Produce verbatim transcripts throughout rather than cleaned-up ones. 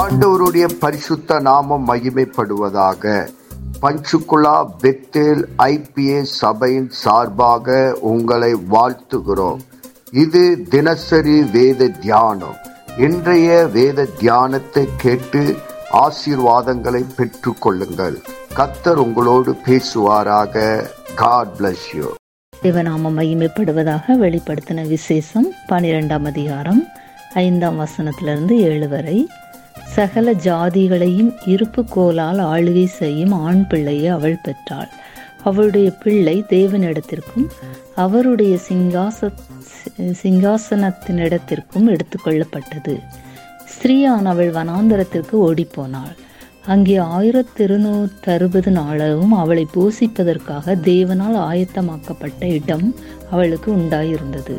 ஆண்டவருடைய பரிசுத்த நாமம் மகிமைப்படுவதாக. பஞ்சுகுலா பெத்தேல் ஐபிஏ சபையின் சார்பாக உங்களை வாழ்த்துகிறோம். இது தினசரி வேத தியானம். இன்றைய வேத தியானத்தை கேட்டு ஆசீர்வாதங்களை பெற்றுக் கொள்ளுங்கள். கர்த்தர் உங்களோடு பேசுவாராக. God bless you. தேவநாமம் மகிமைப்படுவதாக வெளிப்படுத்தின விசேஷம் பனிரெண்டாம் அதிகாரம் ஐந்தாம் வசனத்திலிருந்து ஏழு வரை. சகல ஜாதிகளையும் இருப்பு கோலால் ஆளுகை செய்யும் ஆண் பிள்ளையை அவள் பெற்றாள். அவளுடைய பிள்ளை தேவனிடத்திற்கும் அவருடைய சிங்காச சிங்காசனத்தினிடத்திற்கும் எடுத்துக்கொள்ளப்பட்டது. ஸ்திரீயான் அவள் வனாந்தரத்திற்கு ஓடிப்போனாள். அங்கே ஆயிரத்தி இருநூற்றி அறுபது நாளாகவும் அவளை போஷிப்பதற்காக தேவனால் ஆயத்தமாக்கப்பட்ட இடம் அவளுக்கு உண்டாயிருந்தது.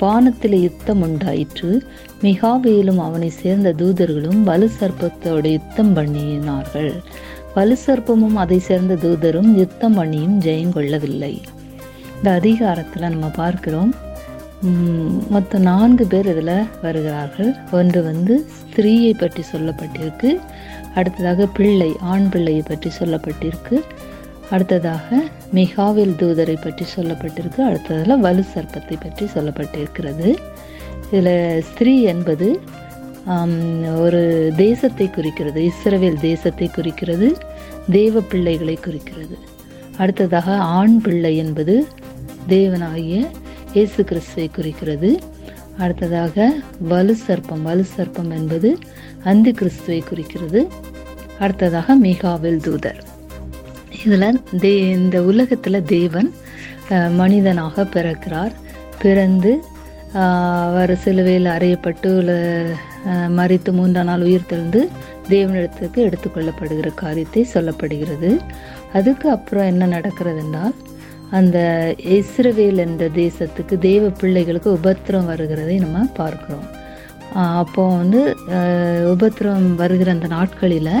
வானத்தில் யுத்தம் உண்டாயிற்று. மிகாவேலும் அவனை சேர்ந்த தூதர்களும் வலு சர்ப்பத்தோடு யுத்தம் பண்ணினார்கள். வலு சர்ப்பமும் அதை சேர்ந்த தூதரும் யுத்தம் பண்ணியும் ஜெயம் கொள்ளவில்லை. இந்த அதிகாரத்தில் நம்ம பார்க்கிறோம் மொத்தம் நான்கு பேர் இதில் வருகிறார்கள். ஒன்று வந்து ஸ்திரீயை பற்றி சொல்லப்பட்டிருக்கு, அடுத்ததாக பிள்ளை ஆண் பிள்ளையை பற்றி சொல்லப்பட்டிருக்கு, அடுத்ததாக மிகாவேல் தூதரை பற்றி சொல்லப்பட்டிருக்கு, அடுத்ததில் வலு சர்ப்பத்தை பற்றி சொல்லப்பட்டிருக்கிறது. இதில் ஸ்திரீ என்பது ஒரு தேசத்தை குறிக்கிறது, இஸ்ரவேல் தேசத்தை குறிக்கிறது, தேவ பிள்ளைகளை குறிக்கிறது. அடுத்ததாக ஆண் பிள்ளை என்பது தேவனாகிய இயேசு கிறிஸ்துவை குறிக்கிறது. அடுத்ததாக வலு சர்ப்பம் வலு சர்ப்பம் என்பது அந்தி கிறிஸ்துவை குறிக்கிறது. அடுத்ததாக மிகாவேல் தூதர். இதில் தே இந்த உலகத்தில் தேவன் மனிதனாக பிறக்கிறார். பிறந்து அவர் சிலுவையில் அறையப்பட்டு மறித்து மூன்றா நாள் உயிர் தெழுந்து தேவனிடத்துக்கு எடுத்துக்கொள்ளப்படுகிற காரியத்தை சொல்லப்படுகிறது. அதுக்கு அப்புறம் என்ன நடக்கிறது என்றால், அந்த இஸ்ரவேல் என்ற தேசத்துக்கு தேவ பிள்ளைகளுக்கு உபத்திரம் வருகிறதை நம்ம பார்க்குறோம். அப்போது வந்து உபத்திரம் வருகிற அந்த நாட்களில்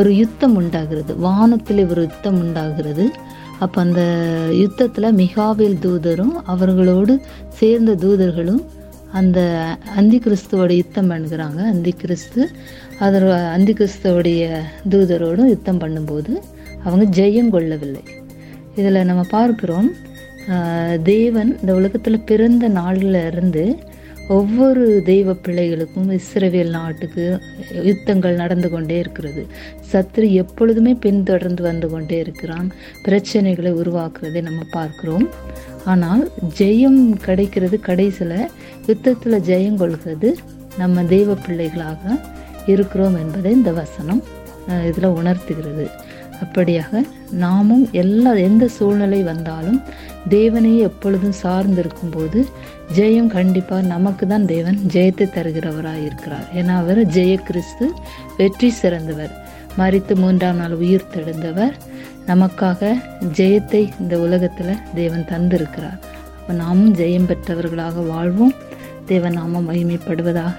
ஒரு யுத்தம் உண்டாகிறது, வானத்தில் ஒரு யுத்தம் உண்டாகிறது. அப்போ அந்த யுத்தத்தில் மிகாவேல் தூதரும் அவர்களோடு சேர்ந்த தூதர்களும் அந்த அந்தி கிறிஸ்துவோட யுத்தம் பண்ணுகிறாங்க. அந்தி கிறிஸ்து அதர் அந்தி கிறிஸ்துவோடைய தூதரோடும் யுத்தம் பண்ணும்போது அவங்க ஜெயம் கொள்ளவில்லை. இதில் நம்ம பார்க்குறோம் தேவன் இந்த உலகத்தில் பிறந்த நாளில் இருந்து ஒவ்வொரு தெய்வ பிள்ளைகளுக்கும் இஸ்ரவேல் நாட்டுக்கு யுத்தங்கள் நடந்து கொண்டே இருக்கிறது. சத்துரு எப்பொழுதுமே பின்தொடர்ந்து வந்து கொண்டே இருக்கிறான், பிரச்சனைகளை உருவாக்குறதை நம்ம பார்க்குறோம். ஆனால் ஜெயம் கிடைக்கிறது, கடைசியில் யுத்தத்தில் ஜெயம் கொள்கிறது நம்ம தெய்வ பிள்ளைகளாக இருக்கிறோம் என்பதை இந்த வசனம் இதில் உணர்த்துகிறது. அப்படியாக நாமும் எல்லா எந்த சூழ்நிலை வந்தாலும் தேவனையே எப்பொழுதும் சார்ந்திருக்கும் போது ஜெயம் கண்டிப்பாக நமக்கு தான். தேவன் ஜெயத்தை தருகிறவராக இருக்கிறார். ஏன்னா அவர் ஜெய கிறிஸ்து, வெற்றி சிறந்தவர், மரித்து மூன்றாம் நாள் உயிர் தெழுந்தவர். நமக்காக ஜெயத்தை இந்த உலகத்தில் தேவன் தந்திருக்கிறார். அப்போ நாமும் ஜெயம் பெற்றவர்களாக வாழ்வோம். தேவன் நாம மகிமைப்படுவதாக.